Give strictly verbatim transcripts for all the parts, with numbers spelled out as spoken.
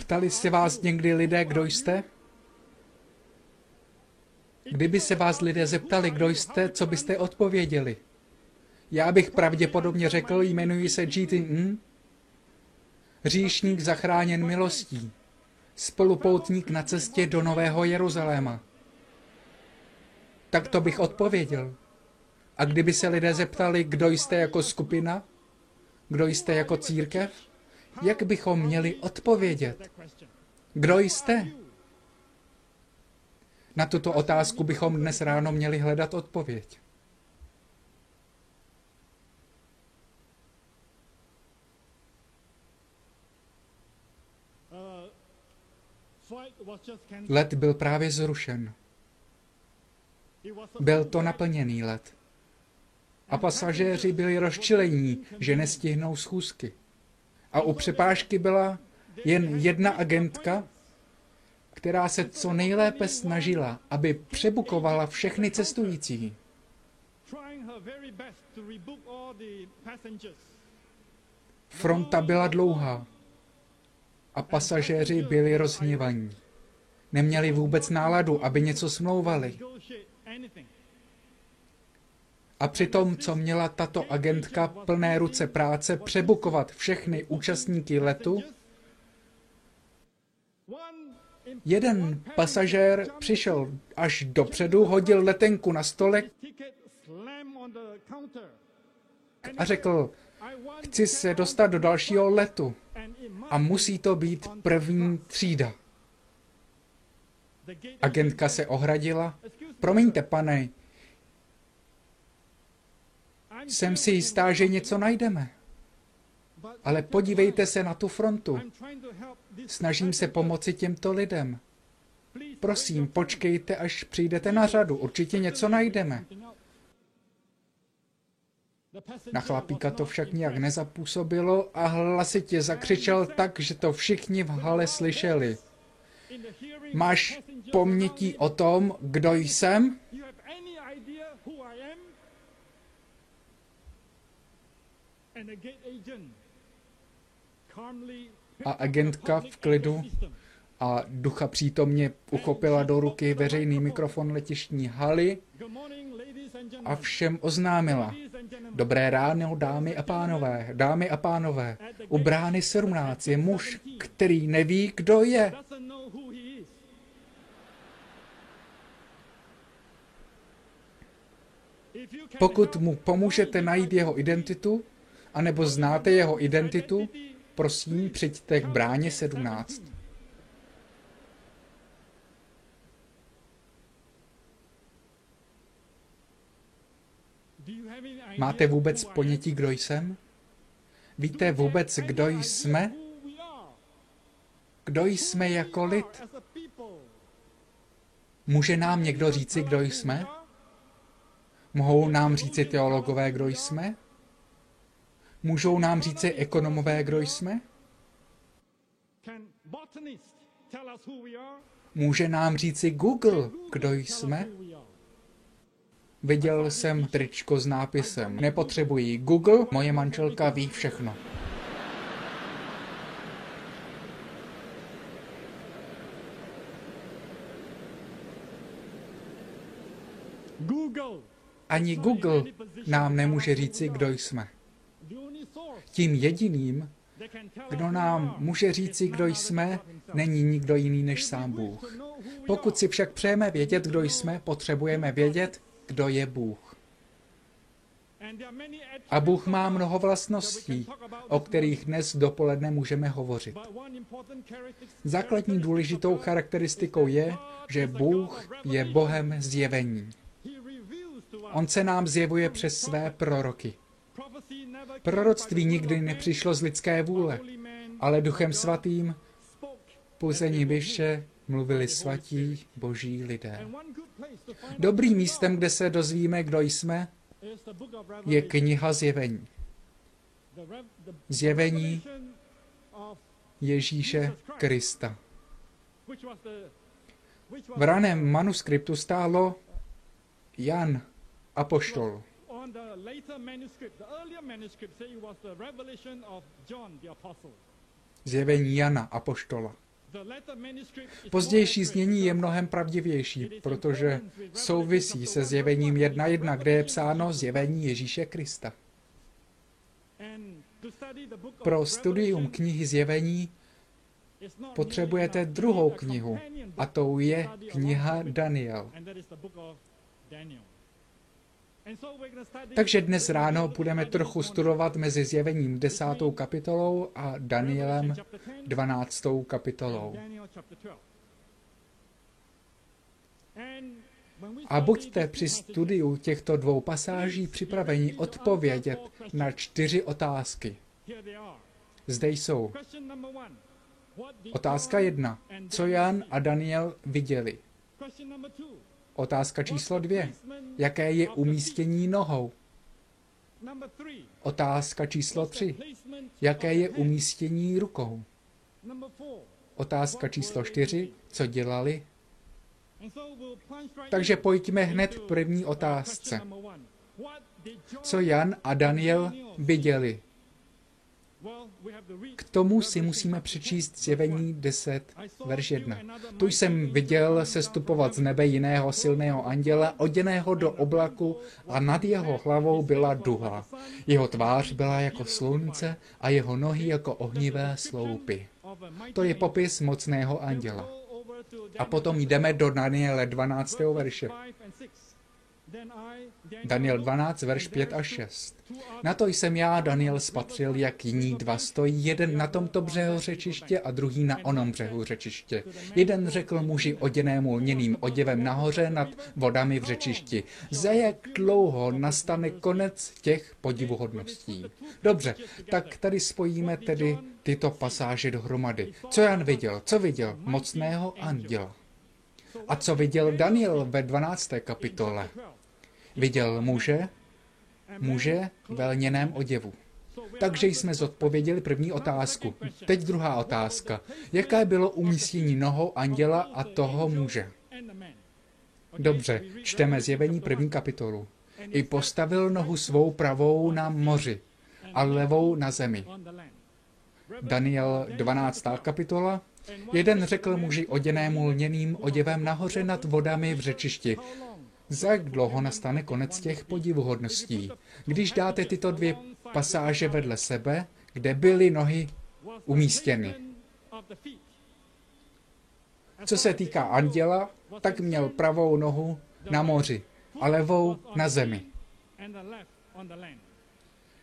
Ptali jste vás někdy lidé, kdo jste? Kdyby se vás lidé zeptali, kdo jste, co byste odpověděli? Já bych pravděpodobně řekl, jmenuji se G T N hříšník zachráněn milostí, spolupoutník na cestě do Nového Jeruzaléma. Tak to bych odpověděl. A kdyby se lidé zeptali, kdo jste jako skupina, kdo jste jako církev, jak bychom měli odpovědět? Kdo jste? Na tuto otázku bychom dnes ráno měli hledat odpověď. Let byl právě zrušen. Byl to naplněný let. A pasažéři byli rozčilení, že nestihnou schůzky. A u přepážky byla jen jedna agentka, která se co nejlépe snažila, aby přebukovala všechny cestující. Fronta byla dlouhá a pasažéři byli rozhněvaní. Neměli vůbec náladu, aby něco smlouvali. A přitom, co měla tato agentka plné ruce práce přebukovat všechny účastníky letu, jeden pasažér přišel až dopředu, hodil letenku na stolek a řekl, chci se dostat do dalšího letu a musí to být první třída. Agentka se ohradila, promiňte, pane, jsem si jistá, že něco najdeme. Ale podívejte se na tu frontu. Snažím se pomoci těmto lidem. Prosím, počkejte, až přijdete na řadu. Určitě něco najdeme. Na chlapíka to však nijak nezapůsobilo a hlasitě zakřičel tak, že to všichni v hale slyšeli. Máš paměť o tom, kdo jsem? A agentka v klidu a ducha přítomně uchopila do ruky veřejný mikrofon letištní haly a všem oznámila. Dobré ráno, dámy a pánové, dámy a pánové, u brány sedmnáct je muž, který neví, kdo je. Pokud mu pomůžete najít jeho identitu, anebo znáte jeho identitu, prosím, přijďte k bráně sedmnáct. Máte vůbec ponětí, kdo jsem? Víte vůbec, kdo jsme? Kdo jsme jako lid? Může nám někdo říci, kdo jsme? Mohou nám říci teologové, kdo jsme? Můžou nám říci ekonomové, kdo jsme? Může nám říci Google, kdo jsme? Viděl jsem tričko s nápisem. Nepotřebuji Google, moje manželka ví všechno. Ani Google nám nemůže říci, kdo jsme. Tím jediným, kdo nám může říci, kdo jsme, není nikdo jiný než sám Bůh. Pokud si však přejeme vědět, kdo jsme, potřebujeme vědět, kdo je Bůh. A Bůh má mnoho vlastností, o kterých dnes dopoledne můžeme hovořit. Základní důležitou charakteristikou je, že Bůh je Bohem zjevení. On se nám zjevuje přes své proroky. Proroctví nikdy nepřišlo z lidské vůle, ale Duchem Svatým pouze nibyše mluvili svatí boží lidé. Dobrým místem, kde se dozvíme, kdo jsme, je kniha Zjevení. Zjevení Ježíše Krista. V raném manuskriptu stálo Jan, Apoštol. Zjevení Jana, Apoštola. Pozdější znění je mnohem pravdivější, protože souvisí se zjevením jedna jedna, kde je psáno zjevení Ježíše Krista. Pro studium knihy Zjevení potřebujete druhou knihu, a tou je kniha Daniel. Takže dnes ráno budeme trochu studovat mezi Zjevením desátou kapitolou a Danielem dvanáctou kapitolou. A buďte při studiu těchto dvou pasáží připraveni odpovědět na čtyři otázky. Zde jsou. Otázka jedna. Co Jan a Daniel viděli? Otázka číslo dvě. Jaké je umístění nohou? Otázka číslo tři. Jaké je umístění rukou? Otázka číslo čtyři. Co dělali? Takže pojďme hned k první otázce. Co Jan a Daniel viděli? K tomu si musíme přečíst Zjevení deset, verš jedna. Tu jsem viděl sestupovat z nebe jiného silného anděla, oděného do oblaku, a nad jeho hlavou byla duha. Jeho tvář byla jako slunce a jeho nohy jako ohnivé sloupy. To je popis mocného anděla. A potom jdeme do Daniele dvanáctého verše. Daniel dvanáct, verš pět a šest. Na to jsem já, Daniel, spatřil, jak jiní dva stojí, jeden na tomto břehu řečiště a druhý na onom břehu řečiště. Jeden řekl muži oděnému lněným oděvem nahoře nad vodami v řečišti: za jak dlouho nastane konec těch podivuhodností? Dobře, tak tady spojíme tedy tyto pasáže dohromady. Co Jan viděl? Co viděl? Mocného anděla. A co viděl Daniel ve dvanácté kapitole? Viděl muže, muže ve lněném oděvu. Takže jsme zodpověděli první otázku. Teď druhá otázka. Jaké bylo umístění nohou anděla a toho muže? Dobře, čteme Zjevení první kapitolu. I postavil nohu svou pravou na moři a levou na zemi. Daniel dvanáctá kapitola. Jeden řekl muži oděnému lněným oděvem nahoře nad vodami v řečišti: za jak dlouho nastane konec těch podivuhodností? Když dáte tyto dvě pasáže vedle sebe, kde byly nohy umístěny. Co se týká anděla, tak měl pravou nohu na moři a levou na zemi.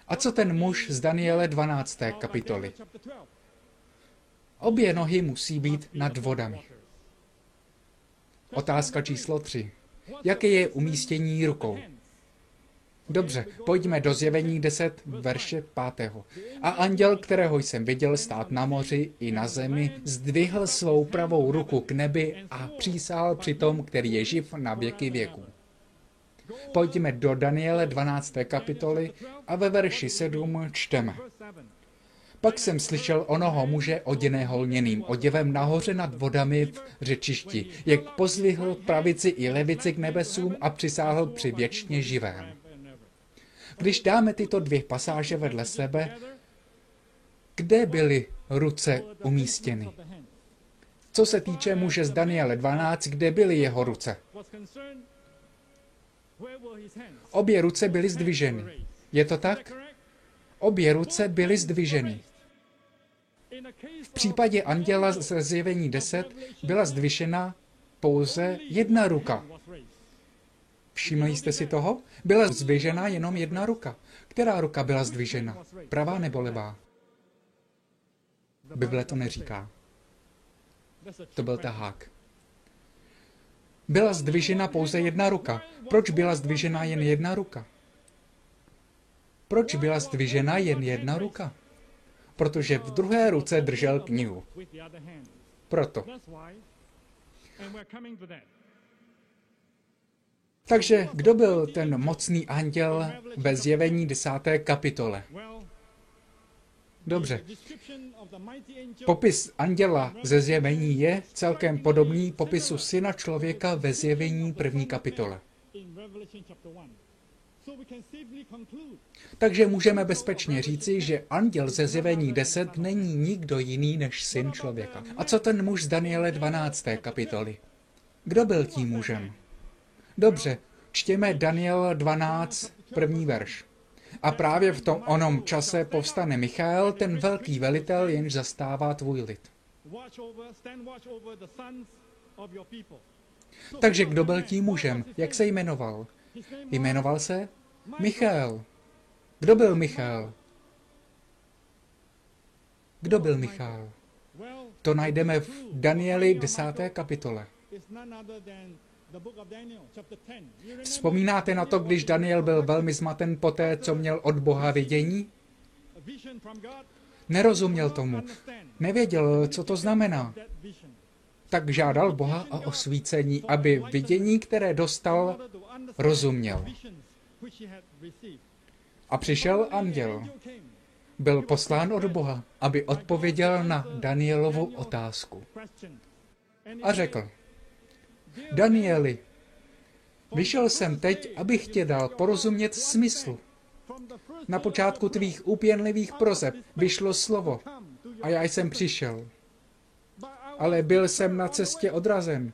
A co ten muž z Daniele dvanácté kapitoly? Obě nohy musí být nad vodami. Otázka číslo tři. Jaké je umístění rukou? Dobře, pojďme do Zjevení deset, verše pátého. A anděl, kterého jsem viděl stát na moři i na zemi, zdvihl svou pravou ruku k nebi a přísahal při tom, který je živ na věky věků. Pojďme do Daniele dvanácté kapitoly a ve verši sedm čteme. Pak jsem slyšel onoho muže oděného lněným oděvem nahoře nad vodami v řečišti, jak pozvihl pravici i levici k nebesům a přisáhl při věčně živém. Když dáme tyto dvě pasáže vedle sebe, kde byly ruce umístěny? Co se týče muže z Daniele dvanáct, kde byly jeho ruce? Obě ruce byly zdviženy. Je to tak? Obě ruce byly zdviženy. V případě anděla ze Zjevení deset byla zdvižena pouze jedna ruka. Všimli jste si toho? Byla zdvižena jenom jedna ruka. Která ruka byla zdvižena? Pravá nebo levá? Bible to neříká. To byl tahák. Byla zdvižena pouze jedna ruka. Proč byla zdvižena jen jedna ruka? Proč byla zdvižena jen jedna ruka? Protože v druhé ruce držel knihu. Proto. Takže kdo byl ten mocný anděl ve Zjevení desáté kapitole? Dobře. Popis anděla ze Zjevení je celkem podobný popisu syna člověka ve Zjevení první kapitole. Takže můžeme bezpečně říci, že anděl ze Zjevení deset není nikdo jiný než syn člověka. A co ten muž z Daniele dvanácté kapitoly? Kdo byl tím mužem? Dobře, čtěme Daniel dvanáct, první verš. A právě v tom onom čase povstane Michael, ten velký velitel, jenž zastává tvůj lid. Takže kdo byl tím mužem? Jak se jmenoval? Jmenoval se Michael. Kdo byl Michael? Kdo byl Michael? To najdeme v Danieli desáté kapitole. Vzpomínáte na to, když Daniel byl velmi zmaten poté, co měl od Boha vidění? Nerozuměl tomu. Nevěděl, co to znamená. Tak žádal Boha o osvícení, aby vidění, které dostal, rozuměl. A přišel anděl. Byl poslán od Boha, aby odpověděl na Danielovu otázku. A řekl: Danieli, vyšel jsem teď, abych tě dal porozumět smyslu. Na počátku tvých úpěnlivých prozeb vyšlo slovo a já jsem přišel. Ale byl jsem na cestě odrazen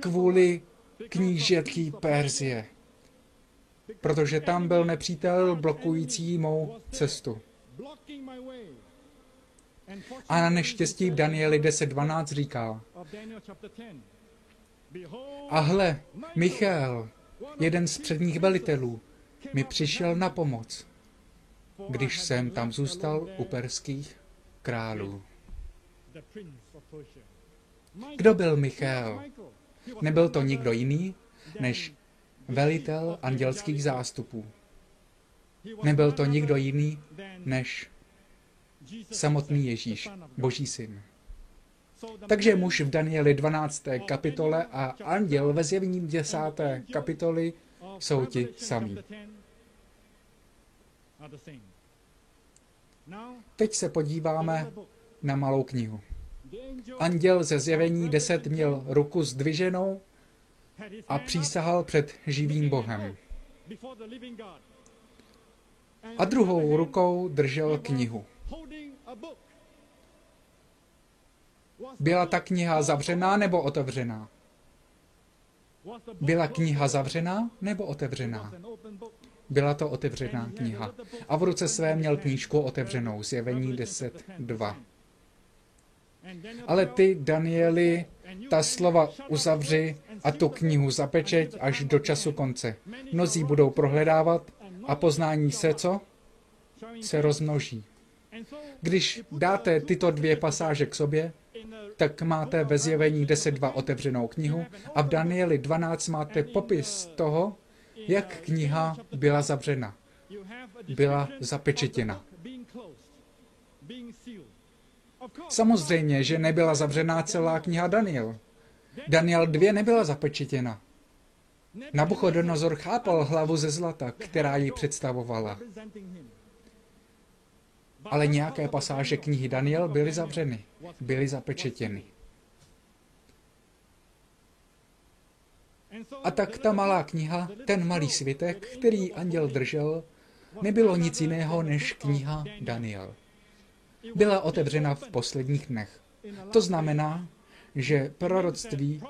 kvůli knížetí Perzie, protože tam byl nepřítel blokující mou cestu. A na neštěstí v Danieli deset dvanáct říká: A hle, Michael, jeden z předních velitelů, mi přišel na pomoc, když jsem tam zůstal u perských králů. Kdo byl Michael? Nebyl to nikdo jiný než velitel andělských zástupů. Nebyl to nikdo jiný než samotný Ježíš, Boží syn. Takže muž v Danieli dvanácté kapitole a anděl ve Zjevení desáté kapitoly jsou ti samí. Teď se podíváme na malou knihu. Anděl ze Zjevení deset měl ruku zdviženou a přísahal před živým Bohem. A druhou rukou držel knihu. Byla ta kniha zavřená nebo otevřená? Byla kniha zavřená nebo otevřená? Byla to otevřená kniha. A v ruce své měl knížku otevřenou, Zjevení deset dva. Ale ty, Danieli, ta slova uzavři a tu knihu zapečeť až do času konce. Mnozí budou prohledávat a poznání se, co? Se rozmnoží. Když dáte tyto dvě pasáže k sobě, tak máte ve Zjevení deset dva otevřenou knihu a v Danieli dvanáct máte popis toho, jak kniha byla zavřena, byla zapečetěna. Samozřejmě, že nebyla zavřená celá kniha Daniel. Daniel dva nebyla zapečetěna. Nabuchodonozor chápal hlavu ze zlata, která ji představovala. Ale nějaké pasáže knihy Daniel byly zavřeny, byly zapečetěny. A tak ta malá kniha, ten malý svitek, který anděl držel, nebylo nic jiného než kniha Daniel. Byla otevřena v posledních dnech. To znamená, že proroctví,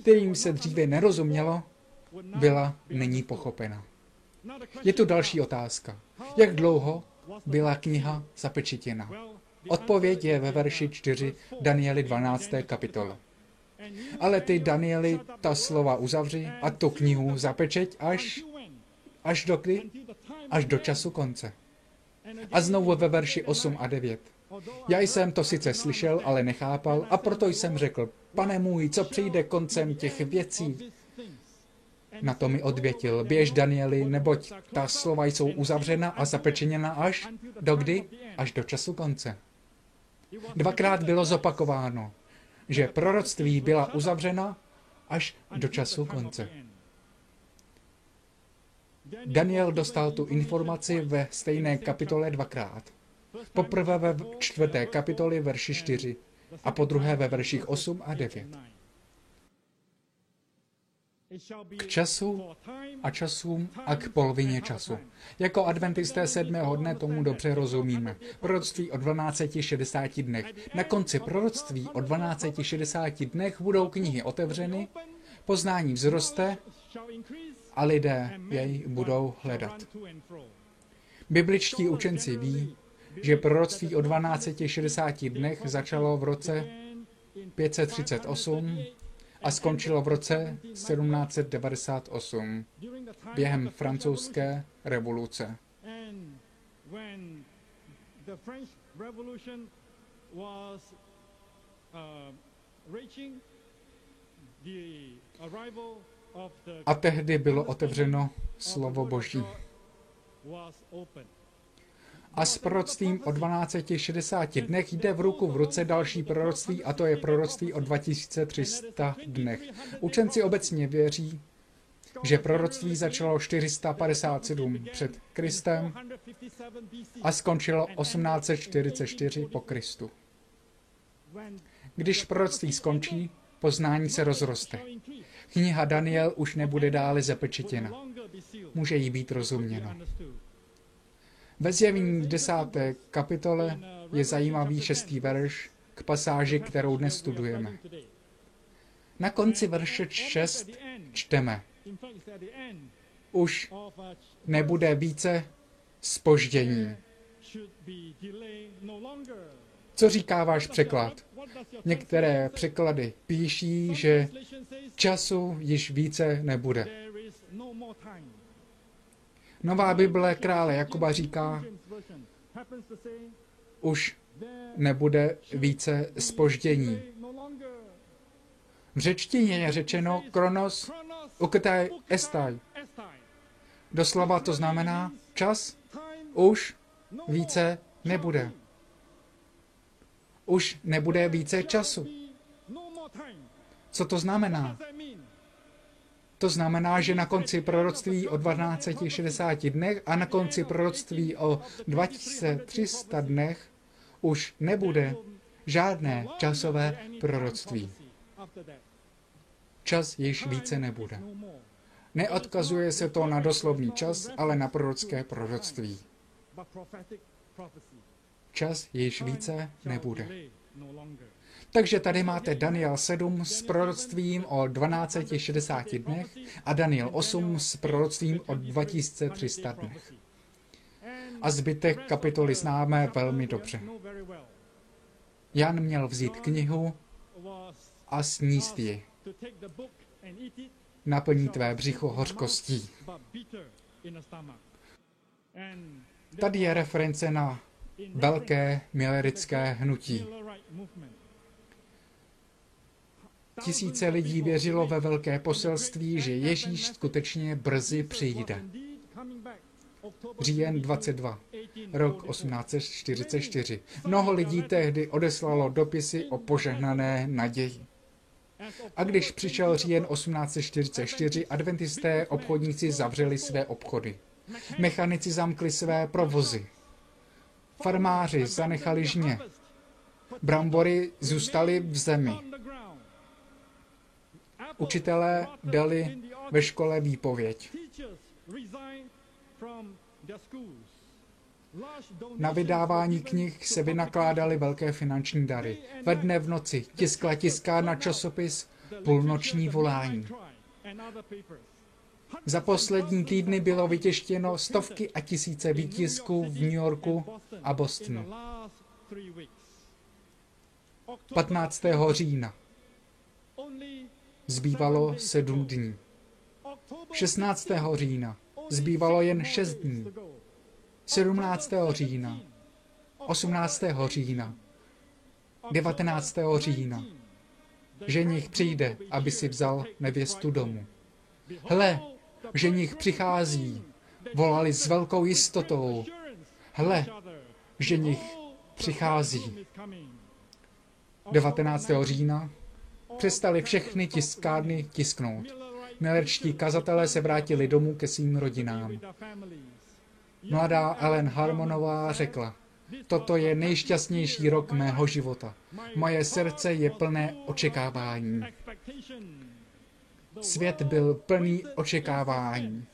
kterým se dříve nerozumělo, byla nyní pochopena. Je tu další otázka. Jak dlouho byla kniha zapečetěna? Odpověď je ve verši čtyři Danieli dvanácté kapitole. Ale ty, Danieli, ta slova uzavři a tu knihu zapečeť až, až do kdy? Až do času konce. A znovu ve verši osm a devět. Já jsem to sice slyšel, ale nechápal, a proto jsem řekl: Pane můj, co přijde koncem těch věcí? Na to mi odvětil: Běž, Danieli, neboť ta slova jsou uzavřena a zapečeněna až do kdy? Až do času konce. Dvakrát bylo zopakováno, že proroctví byla uzavřena až do času konce. Daniel dostal tu informaci ve stejné kapitole dvakrát. Poprvé ve čtvrté kapitoli verši čtyři a podruhé ve verších osm a devět. k času a časům a k polovině času. Jako adventisté sedmého dne tomu dobře rozumíme. Proroctví o dvanácti šedesáti dnech. Na konci proroctví o dvanácti šedesáti dnech budou knihy otevřeny, poznání vzroste a lidé jej budou hledat. Bibličtí učenci ví, že proroctví o dvanácti šedesáti dnech začalo v roce pět set třicet osm a skončilo v roce sedmnáct set devadesát osm během francouzské revoluce. A tehdy bylo otevřeno slovo Boží. A s proroctvím o dvanácti šedesáti dnech jde v ruku v ruce další proroctví, a to je proroctví o dva tisíce tři sta dnech. Učenci obecně věří, že proroctví začalo čtyři sta padesát sedm před Kristem a skončilo osmnáct set čtyřicet čtyři po Kristu. Když proroctví skončí, poznání se rozroste. Kniha Daniel už nebude dále zapečetěna. Může jí být rozuměno. Ve Zjevení desáté kapitole je zajímavý šestý verš k pasáži, kterou dnes studujeme. Na konci verše šest čteme. Už nebude více zpoždění. Co říká váš překlad? Některé překlady píší, že času již více nebude. Nová Bible krále Jakuba říká, už nebude více zpoždění. V řečtině je řečeno kronos uketai estai. Doslova to znamená čas už více nebude. Už nebude více času. Co to znamená? To znamená, že na konci proroctví o dvanácti šedesáti dnech a na konci proroctví o dva tisíce tři sta dnech už nebude žádné časové proroctví. Čas již více nebude. Neodkazuje se to na doslovný čas, ale na prorocké proroctví. Čas již více nebude. Takže tady máte Daniel sedm s proroctvím o dvanácti šedesáti dnech a Daniel osm s proroctvím o dva tisíce tři sta dnech. A zbytek kapitoly známe velmi dobře. Jan měl vzít knihu a sníst ji. Naplní tvé břicho hořkostí. Tady je reference na velké millerické hnutí. Tisíce lidí věřilo ve velké poselství, že Ježíš skutečně brzy přijde. Říjen dvacet dva, rok osmnáct set čtyřicet čtyři. Mnoho lidí tehdy odeslalo dopisy o požehnané naději. A když přišel říjen osmnáct set čtyřicet čtyři, adventisté obchodníci zavřeli své obchody. Mechanici zamkli své provozy. Farmáři zanechali žně. Brambory zůstaly v zemi. Učitelé dali ve škole výpověď. Na vydávání knih se vynakládaly velké finanční dary. Ve dne v noci tiskla tiskárna časopis Půlnoční volání. Za poslední týdny bylo vytištěno stovky a tisíce výtisků v New Yorku a Bostonu. patnáctého října zbývalo sedm dní. šestnáctého října zbývalo jen šest dní. sedmnáctého října, osmnáctého října, devatenáctého října. Ženich přijde, aby si vzal nevěstu domů. Hle, ženich přichází, volali s velkou jistotou. Hle, ženich přichází. devatenáctého října přestali všechny tiskárny tisknout. Millerští kazatelé se vrátili domů ke svým rodinám. Mladá Ellen Harmonová řekla, toto je nejšťastnější rok mého života. Moje srdce je plné očekávání. Svět byl plný očekávání.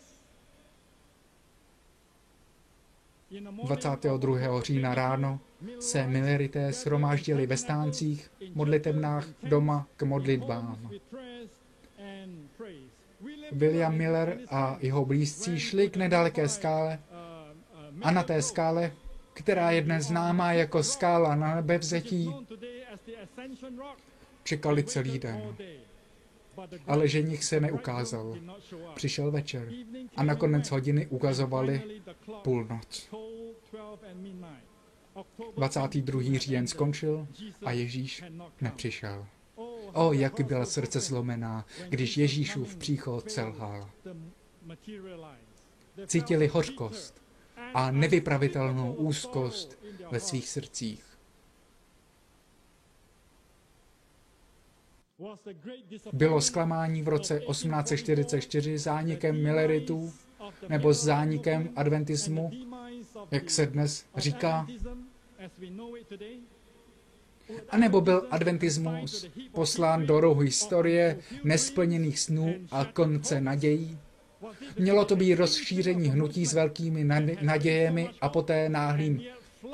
dvacátého druhého října ráno se milerité shromáždili ve stáncích, modlitebnách, doma k modlitbám. William Miller a jeho blízcí šli k nedaleké skále a na té skále, která je dnes známá jako skála na nebevzetí, čekali celý den. Ale ženich se neukázal. Přišel večer a na konec hodiny ukazovali půlnoc. dvacátý druhý říjen skončil a Ježíš nepřišel. O, jak byla srdce zlomená, když Ježíšův příchod selhal. Cítili hořkost a nevypravitelnou úzkost ve svých srdcích. Bylo zklamání v roce osmnáct set čtyřicet čtyři zánikem Milleritů nebo zánikem adventismu, jak se dnes říká? A nebo byl adventismus poslán do rohu historie nesplněných snů a konce nadějí? Mělo to být rozšíření hnutí s velkými nadějemi a poté náhlým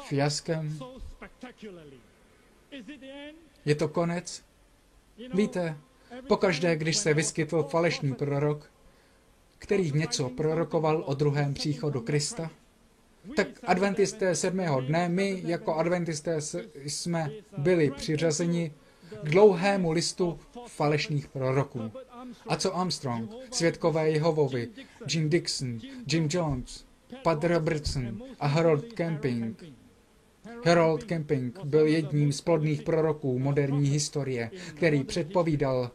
fiaskem? Je to konec? Víte, pokaždé, když se vyskytl falešný prorok, který něco prorokoval o druhém příchodu Krista, tak adventisté sedmého dne, my jako adventisté jsme byli přiřazeni k dlouhému listu falešných proroků. A co Armstrong, svědkové Jehovovy, Jim Dixon, Jim Jones, Pat Robertson a Harold Camping? Harold Camping byl jedním z plodných proroků moderní historie, který předpovídal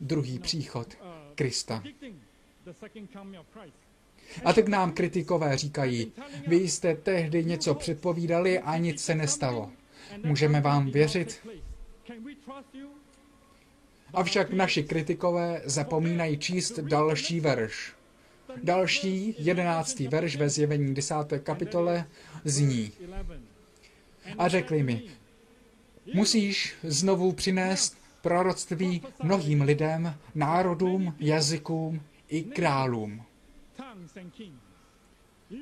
druhý příchod Krista. A tak nám kritikové říkají, vy jste tehdy něco předpovídali a nic se nestalo. Můžeme vám věřit? Avšak naši kritikové zapomínají číst další verš. Další jedenáctý verš ve Zjevení desáté kapitole zní. A řekli mi, musíš znovu přinést proroctví mnohým lidem, národům, jazykům i králům.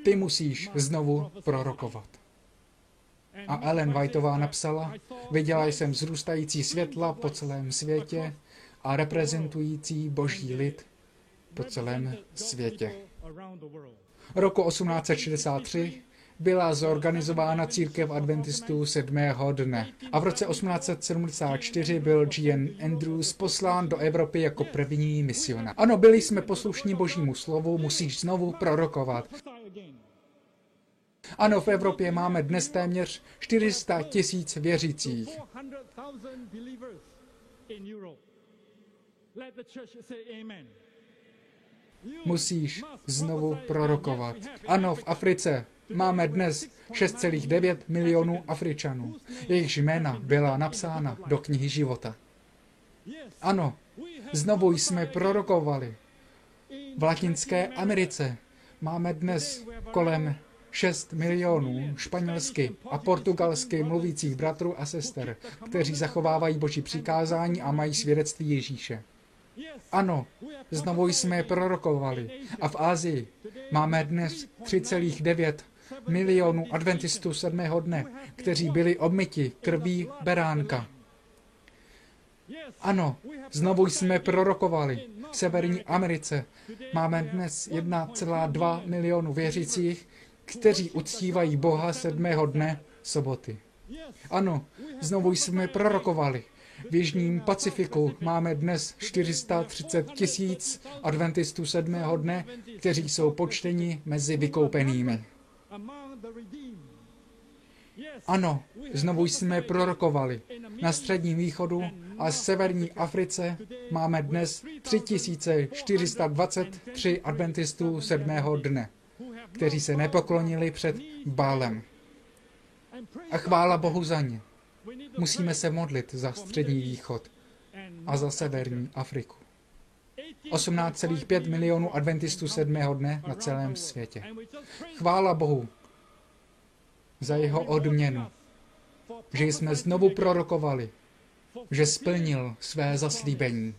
Ty musíš znovu prorokovat. A Ellen Whiteová napsala, viděla jsem vzrůstající světla po celém světě a reprezentující boží lid po celém světě. Roku osmnáct set šedesát tři byla zorganizována církev adventistů sedmého dne. A v roce osmnáct set sedmdesát čtyři byl G. N. Andrews poslán do Evropy jako první misionář. Ano, byli jsme poslušní božímu slovu, musíš znovu prorokovat. Ano, v Evropě máme dnes téměř čtyři sta tisíc věřících. Musíš znovu prorokovat. Ano, v Africe máme dnes šest celá devět milionů Afričanů. Jejich jména byla napsána do knihy života. Ano, znovu jsme prorokovali. V Latinské Americe máme dnes kolem šest milionů španělsky a portugalsky mluvících bratrů a sester, kteří zachovávají boží přikázání a mají svědectví Ježíše. Ano, znovu jsme je prorokovali. A v Asii máme dnes tři celá devět milionů adventistů sedmého dne, kteří byli obmyti krví beránka. Ano, znovu jsme prorokovali. V Severní Americe máme dnes jedna celá dva milionu věřících, kteří uctívají Boha sedmého dne soboty. Ano, znovu jsme prorokovali. V Jižním Pacifiku máme dnes čtyři sta třicet tisíc adventistů sedmého dne, kteří jsou počteni mezi vykoupenými. Ano, znovu jsme prorokovali. Na Středním východu a Severní Africe máme dnes tři tisíce čtyři sta dvacet tři adventistů sedmého dne, kteří se nepoklonili před Bálem. A chvála Bohu za ně. Musíme se modlit za Střední východ a za Severní Afriku. osmnáct celá pět milionů adventistů sedmého dne na celém světě. Chvála Bohu za jeho odměnu, že jsme znovu prorokovali, že splnil své zaslíbení.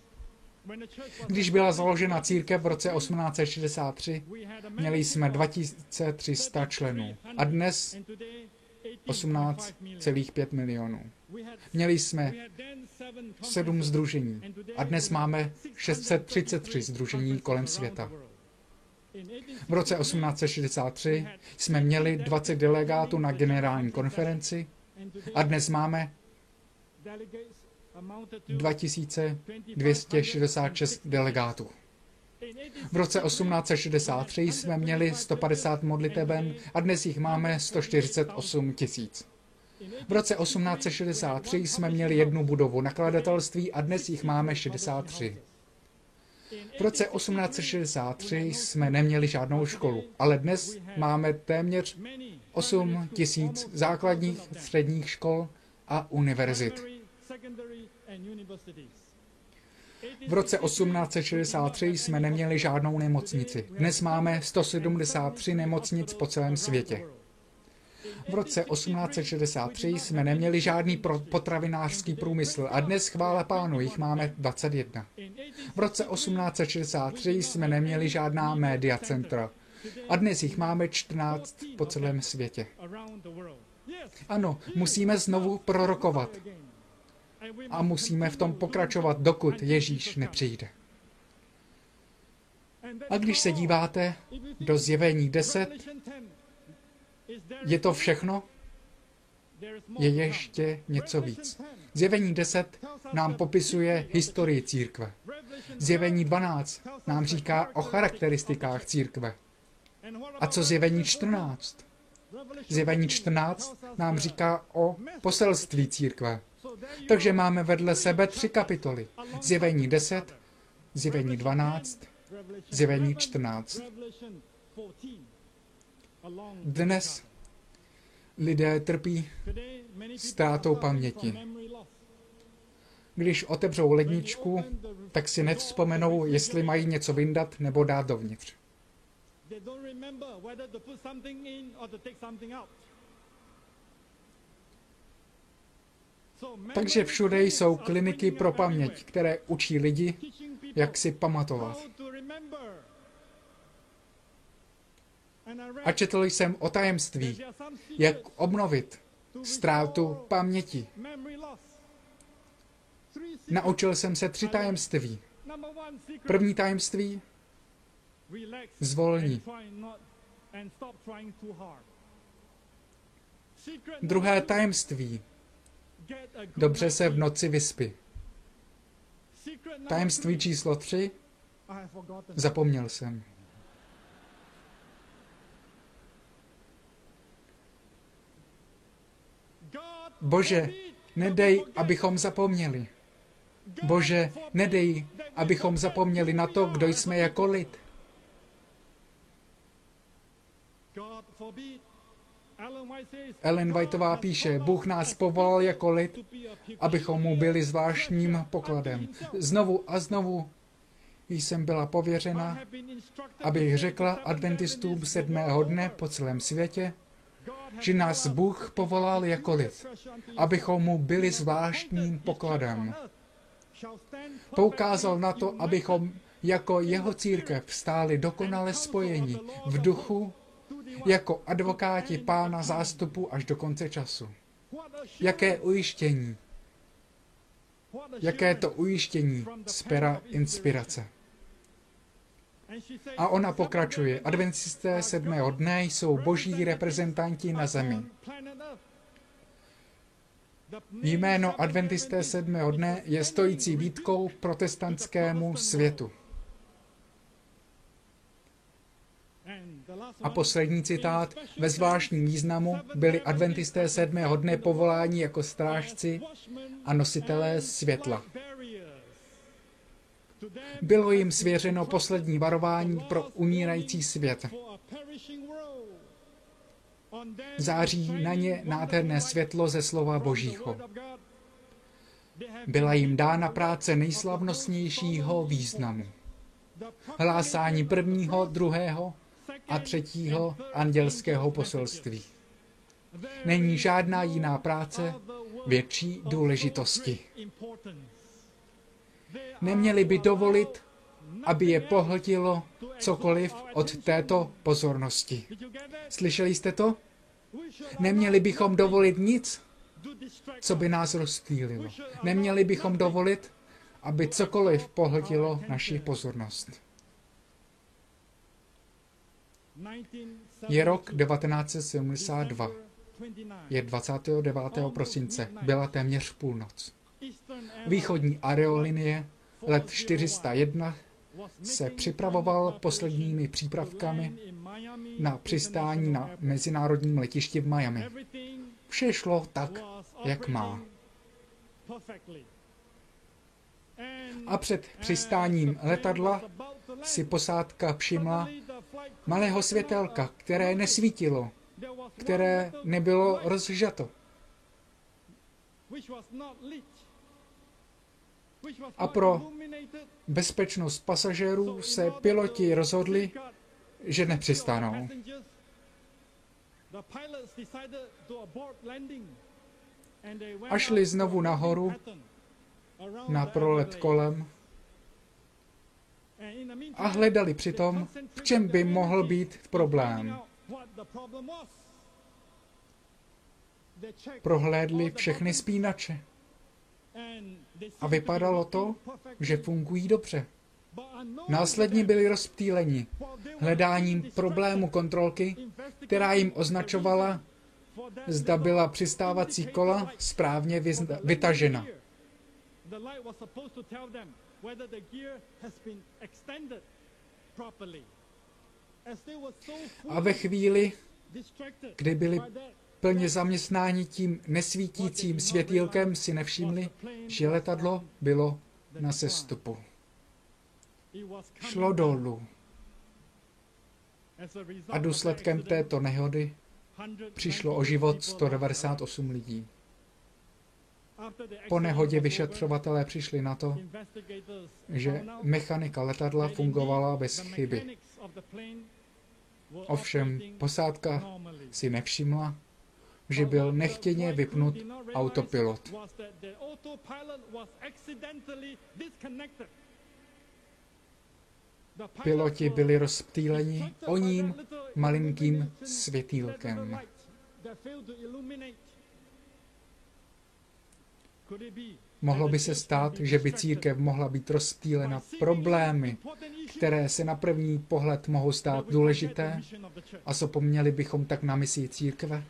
Když byla založena církev v roce osmnáct set šedesát tři, měli jsme dva tisíce tři sta členů a dnes osmnáct celá pět milionů. Měli jsme sedm sdružení a dnes máme šest set třicet tři sdružení kolem světa. V roce osmnáct set šedesát tři jsme měli dvacet delegátů na generální konferenci a dnes máme dva tisíce dvě stě šedesát šest delegátů. V roce osmnáct set šedesát tři jsme měli sto padesát modliteben a dnes jich máme sto čtyřicet osm tisíc. V roce osmnáct set šedesát tři jsme měli jednu budovu nakladatelství a dnes jich máme šedesát tři. V roce osmnáct set šedesát tři jsme neměli žádnou školu, ale dnes máme téměř osm tisíc základních, středních škol a univerzit. V roce osmnáct set šedesát tři jsme neměli žádnou nemocnici. Dnes máme sto sedmdesát tři nemocnic po celém světě. V roce osmnáct set šedesát tři jsme neměli žádný potravinářský průmysl a dnes, chvála Pánu, jich máme dvacet jedna. V roce osmnáct set šedesát tři jsme neměli žádná média centra a dnes jich máme čtrnáct po celém světě. Ano, musíme znovu prorokovat. A musíme v tom pokračovat, dokud Ježíš nepřijde. A když se díváte do Zjevení deset, je to všechno? Je ještě něco víc. Zjevení deset nám popisuje historii církve. Zjevení dvanáct nám říká o charakteristikách církve. A co Zjevení čtrnáct? Zjevení čtrnáct nám říká o poselství církve. Takže máme vedle sebe tři kapitoly. Zjevení deset, Zjevení dvanáct, Zjevení čtrnáct. Dnes lidé trpí ztrátou paměti. Když otevřou ledničku, tak si nevzpomenou, jestli mají něco vyndat nebo dát dovnitř. Takže všude jsou kliniky pro paměť, které učí lidi, jak si pamatovat. A četl jsem o tajemství, jak obnovit ztrátu paměti. Naučil jsem se tři tajemství. První tajemství, zvolni. Druhé tajemství, dobře se v noci vyspi. Tajemství číslo tři, zapomněl jsem. Bože, nedej, abychom zapomněli. Bože, nedej, abychom zapomněli na to, kdo jsme jako lid. Ellen Whiteová píše, Bůh nás povolal jako lid, abychom mu byli zvláštním pokladem. Znovu a znovu jsem byla pověřena, abych řekla adventistům sedmého dne po celém světě, že nás Bůh povolal jako lid, abychom mu byli zvláštním pokladem. Poukázal na to, abychom jako jeho církev stáli dokonale spojeni v duchu jako advokáti Pána zástupu až do konce času. Jaké ujištění? Jaké to ujištění z pera inspirace? A ona pokračuje. Adventisté sedmého dne jsou boží reprezentanti na zemi. Jméno Adventisté sedmého dne je stojící výtkou protestantskému světu. A poslední citát, ve zvláštním významu byli adventisté sedmého dne povoláni jako strážci a nositelé světla. Bylo jim svěřeno poslední varování pro umírající svět. Září na ně nádherné světlo ze slova Božího. Byla jim dána práce nejslavnostnějšího významu. Hlásání prvního, druhého a třetího andělského poselství. Není žádná jiná práce větší důležitosti. Neměli by dovolit, aby je pohltilo cokoliv od této pozornosti. Slyšeli jste to? Neměli bychom dovolit nic, co by nás rozptýlilo. Neměli bychom dovolit, aby cokoliv pohltilo naši pozornost. Je rok devatenáct set sedmdesát dva. Je dvacátého devátého prosince. Byla téměř půlnoc. Východní aerolinie let čtyři sta jedna se připravoval posledními přípravkami na přistání na mezinárodním letišti v Miami. Vše šlo tak, jak má. A před přistáním letadla si posádka všimla malého světelka, které nesvítilo, které nebylo rozžato. A pro bezpečnost pasažérů se piloti rozhodli, že nepřistanou. A šli znovu nahoru na prolet kolem a hledali přitom, v čem by mohl být problém. Prohlédli všechny spínače a vypadalo to, že fungují dobře. Následně byli rozptýleni hledáním problému kontrolky, která jim označovala, zda byla přistávací kola správně vytažena. A ve chvíli, kdy byli plně zaměstnáni tím nesvítícím světýlkem, si nevšimli, že letadlo bylo na sestupu. Šlo dolů. A důsledkem této nehody přišlo o život sto devadesát osm lidí. Po nehodě vyšetřovatelé přišli na to, že mechanika letadla fungovala bez chyby. Ovšem posádka si nevšimla, že byl nechtěně vypnut autopilot. Piloti byli rozptýleni oním malinkým světýlkem. Mohlo by se stát, že by církev mohla být rozptýlena problémy, které se na první pohled mohou stát důležité, a zapomněli bychom tak na misi církve.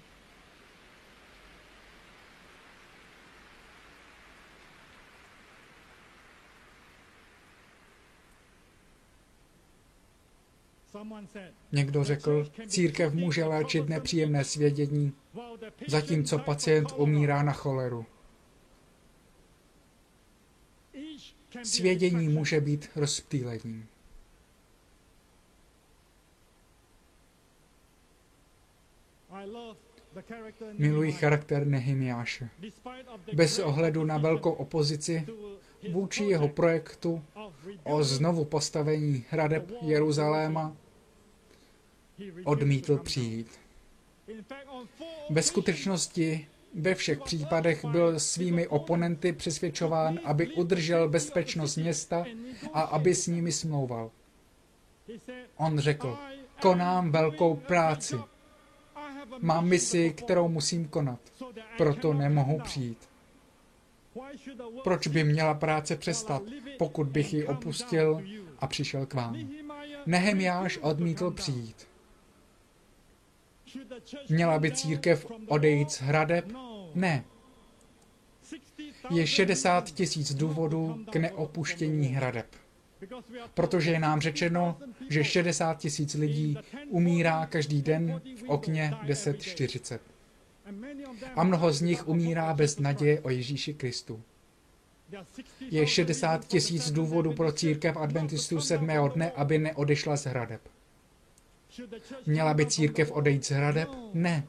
Někdo řekl, církev může léčit nepříjemné svědění, zatímco pacient umírá na choleru. Svědění může být rozptýlením. Miluji charakter Nehemiáše. Bez ohledu na velkou opozici vůči jeho projektu o znovu postavení hradeb Jeruzaléma odmítl přijít. Ve skutečnosti ve všech případech byl svými oponenty přesvědčován, aby udržel bezpečnost města a aby s nimi smlouval. On řekl, konám velkou práci. Mám misi, kterou musím konat, proto nemohu přijít. Proč by měla práce přestat, pokud bych ji opustil a přišel k vám? Nehemiáš odmítl přijít. Měla by církev odejít z hradeb? Ne. Je šedesát tisíc důvodů k neopuštění hradeb. Protože je nám řečeno, že šedesát tisíc lidí umírá každý den v okně deset čtyřicet. A mnoho z nich umírá bez naděje o Ježíši Kristu. Je šedesát tisíc důvodů pro církev adventistů sedmého dne, aby neodešla z hradeb. Měla by církev odejít z hradeb? Ne.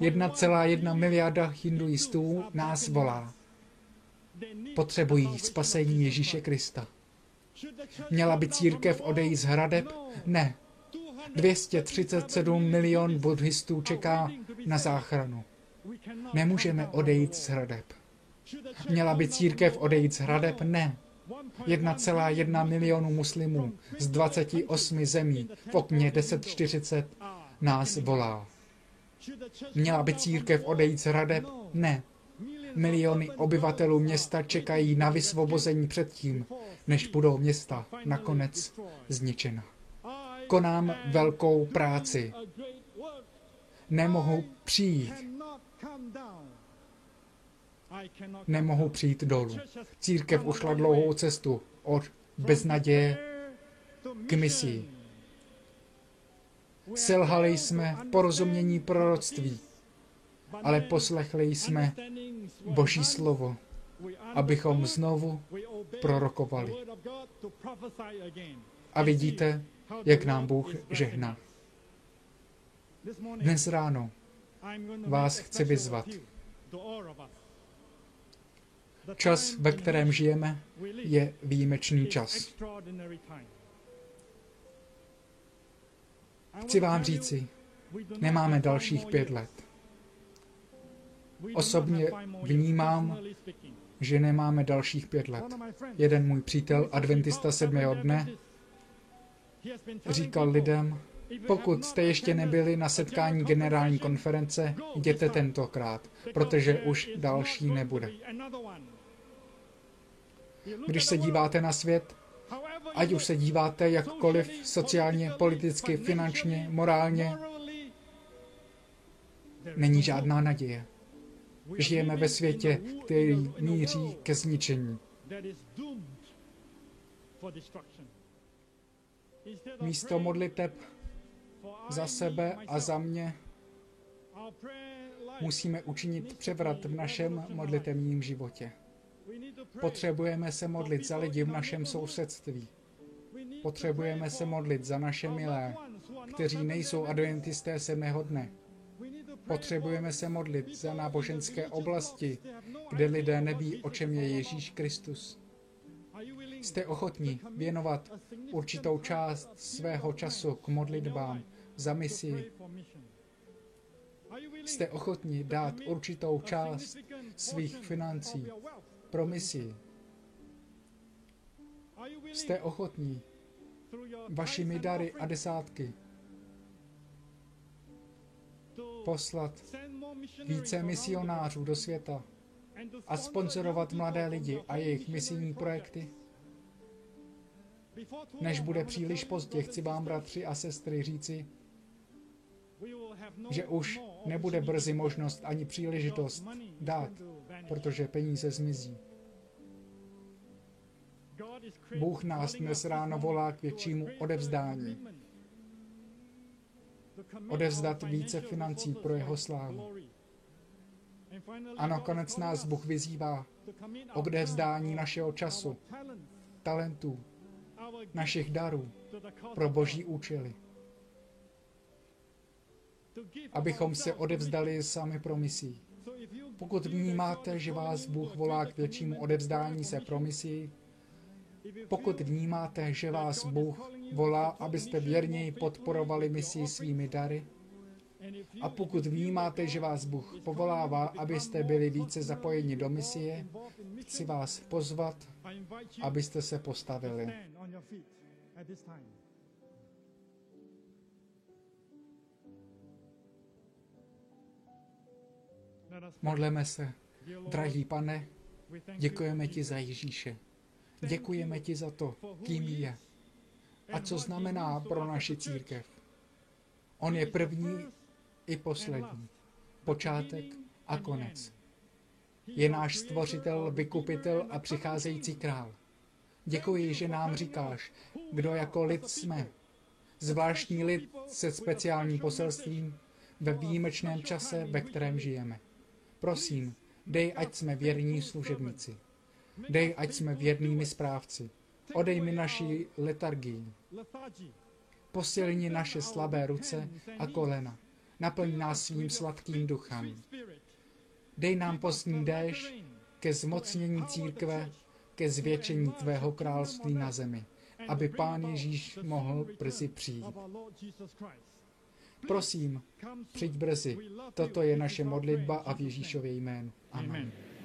jedna celá jedna miliarda hinduistů nás volá. Potřebují spasení Ježíše Krista. Měla by církev odejít z hradeb? Ne. dvě stě třicet sedm milionů buddhistů čeká na záchranu. Nemůžeme odejít z hradeb. Měla by církev odejít z hradeb? Ne. jedna celá jedna miliónu muslimů z dvaceti osmi zemí v okně deset čtyřicet nás volá. Měla by církev odejít z hradeb? Ne. Miliony obyvatelů města čekají na vysvobození předtím, než budou města nakonec zničena. Konám velkou práci. Nemohu přijít. Nemohu přijít dolů. Církev ušla dlouhou cestu od beznaděje k misii. Selhali jsme v porozumění proroctví, ale poslechli jsme Boží slovo, abychom znovu prorokovali. A vidíte, jak nám Bůh žehná. Dnes ráno vás chci vyzvat. Čas, ve kterém žijeme, je výjimečný čas. Chci vám říci, nemáme dalších pět let. Osobně vnímám, že nemáme dalších pět let. Jeden můj přítel, adventista sedmého dne, říkal lidem, pokud jste ještě nebyli na setkání generální konference, jděte tentokrát, protože už další nebude. Když se díváte na svět, ať už se díváte jakkoliv, sociálně, politicky, finančně, morálně, není žádná naděje. Žijeme ve světě, který míří ke zničení. Místo modliteb za sebe a za mě musíme učinit převrat v našem modlitevním životě. Potřebujeme se modlit za lidi v našem sousedství. Potřebujeme se modlit za naše milé, kteří nejsou adventisté sedmého dne. Potřebujeme se modlit za náboženské oblasti, kde lidé neví, o čem je Ježíš Kristus. Jste ochotní věnovat určitou část svého času k modlitbám za misi? Jste ochotní dát určitou část svých financí pro misi? Jste ochotní vašimi dary a desátky poslat více misionářů do světa a sponzorovat mladé lidi a jejich misijní projekty? Než bude příliš pozdě, chci vám, bratři a sestry, říci, že už nebude brzy možnost ani příležitost dát, protože peníze zmizí. Bůh nás dnes ráno volá k většímu odevzdání. Odevzdat více financí pro jeho slávu. A nakonec nás Bůh vyzývá k odevzdání našeho času, talentů, našich darů pro Boží účely. Abychom se odevzdali sami pro misí. Pokud vnímáte, že vás Bůh volá k většímu odevzdání se pro misí, pokud vnímáte, že vás Bůh volá, abyste věrněji podporovali misi svými dary, a pokud vnímáte, že vás Bůh povolává, abyste byli více zapojeni do misie, chci vás pozvat, abyste se postavili. Modleme se. Drahý Pane, děkujeme ti za Ježíše. Děkujeme ti za to, kým je a co znamená pro naši církev. On je první i poslední, počátek a konec. Je náš stvořitel, vykupitel a přicházející král. Děkuji, že nám říkáš, kdo jako lid jsme. Zvláštní lid se speciálním poselstvím ve výjimečném čase, ve kterém žijeme. Prosím, dej, ať jsme věrní služebníci. Dej, ať jsme věrnými správci. Odej mi naši letargii. Posilni naše slabé ruce a kolena. Naplň nás svým sladkým duchem. Dej nám postní déšť ke zmocnění církve, ke zvětšení tvého království na zemi, aby Pán Ježíš mohl brzy přijít. Prosím, přijď brzy. Toto je naše modlitba a v Ježíšově jménu. Amen.